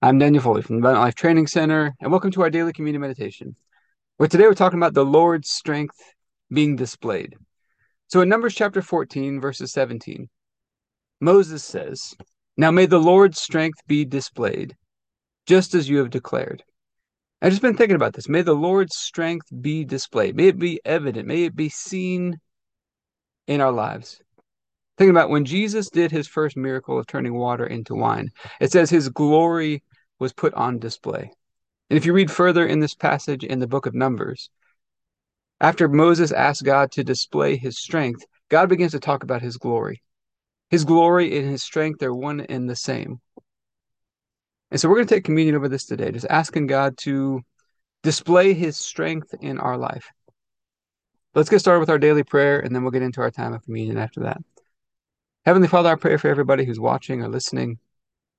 I'm Daniel Foley from the Abundant Life Training Center, and welcome to our daily community meditation, where today we're talking about the Lord's strength being displayed. So in Numbers chapter 14, verses 17, Moses says, "Now may the Lord's strength be displayed, just as you have declared." I've just been thinking about this. May the Lord's strength be displayed. May it be evident. May it be seen in our lives. Thinking about when Jesus did his first miracle of turning water into wine, it says his glory was put on display. And if you read further in this passage in the book of Numbers, after Moses asked God to display his strength, God begins to talk about his glory. His glory and his strength are one and the same. And so we're going to take communion over this today, just asking God to display his strength in our life. Let's get started with our daily prayer, and then we'll get into our time of communion after that. Heavenly Father, I pray for everybody who's watching or listening,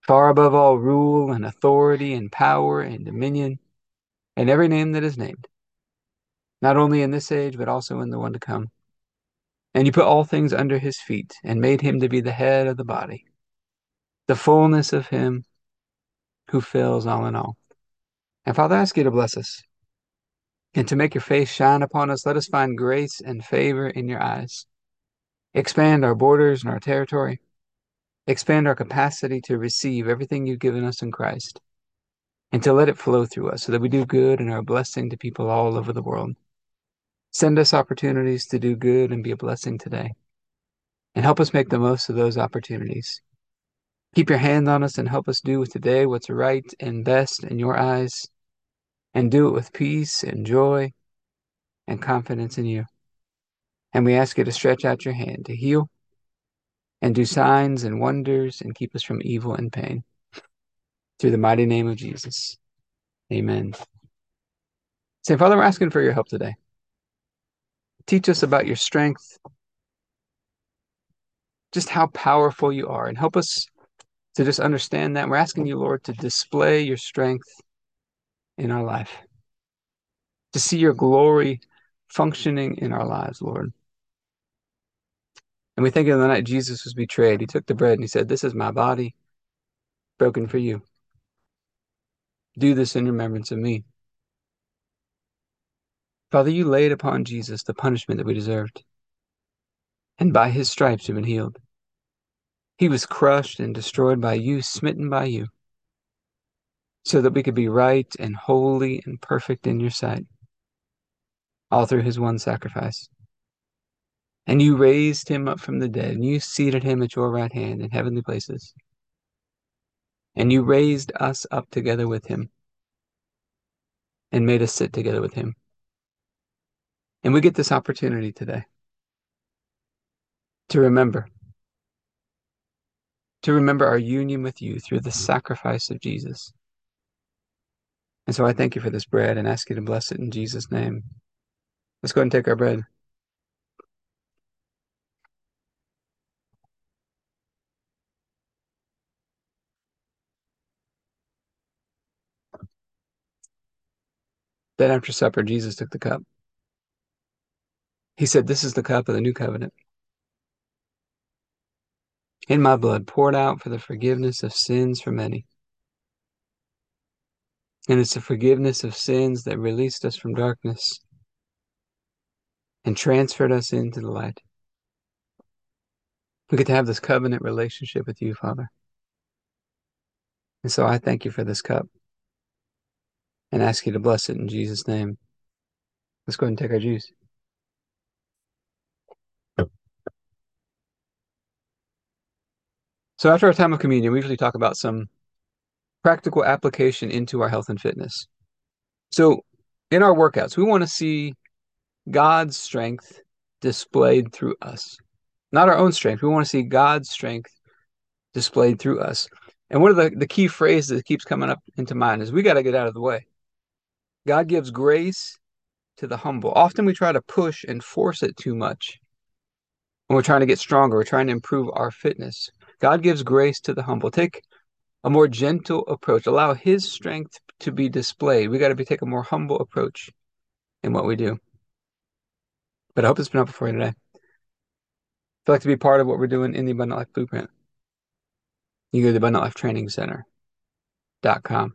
far above all rule and authority and power and dominion and every name that is named, not only in this age but also in the one to come. And you put all things under his feet and made him to be the head of the body, the fullness of him who fills all in all. And Father, I ask you to bless us and to make your face shine upon us. Let us find grace and favor in your eyes. Expand our borders and our territory. Expand our capacity to receive everything you've given us in Christ and to let it flow through us so that we do good and are a blessing to people all over the world. Send us opportunities to do good and be a blessing today, and help us make the most of those opportunities. Keep your hand on us and help us do with today what's right and best in your eyes, and do it with peace and joy and confidence in you. And we ask you to stretch out your hand to heal and do signs and wonders and keep us from evil and pain. Through the mighty name of Jesus, amen. Saint Father, we're asking for your help today. Teach us about your strength, just how powerful you are, and help us to just understand that. We're asking you, Lord, to display your strength in our life, to see your glory functioning in our lives, Lord. And we think of the night Jesus was betrayed, he took the bread and he said, "This is my body broken for you. Do this in remembrance of me." Father, you laid upon Jesus the punishment that we deserved, and by his stripes we've been healed. He was crushed and destroyed by you, smitten by you, so that we could be right and holy and perfect in your sight, all through his one sacrifice. And you raised him up from the dead, and you seated him at your right hand in heavenly places. And you raised us up together with him, and made us sit together with him. And we get this opportunity today to remember. To remember our union with you through the sacrifice of Jesus. And so I thank you for this bread and ask you to bless it in Jesus' name. Let's go ahead and take our bread. Then after supper, Jesus took the cup. He said, "This is the cup of the new covenant, in my blood poured out for the forgiveness of sins for many." And it's the forgiveness of sins that released us from darkness and transferred us into the light. We get to have this covenant relationship with you, Father. And so I thank you for this cup. and ask you to bless it in Jesus' name. Let's go ahead and take our juice. So after our time of communion, we usually talk about some practical application into our health and fitness. So in our workouts, we want to see God's strength displayed through us. Not our own strength. We want to see God's strength displayed through us. And one of the key phrases that keeps coming up into mind is we got to get out of the way. God gives grace to the humble. Often we try to push and force it too much. When we're trying to get stronger, we're trying to improve our fitness. God gives grace to the humble. Take a more gentle approach. Allow his strength to be displayed. We got to take a more humble approach in what we do. But I hope it's been helpful for you today. If you'd like to be part of what we're doing in the Abundant Life Blueprint, you go to the AbundantLifeTrainingCenter.com.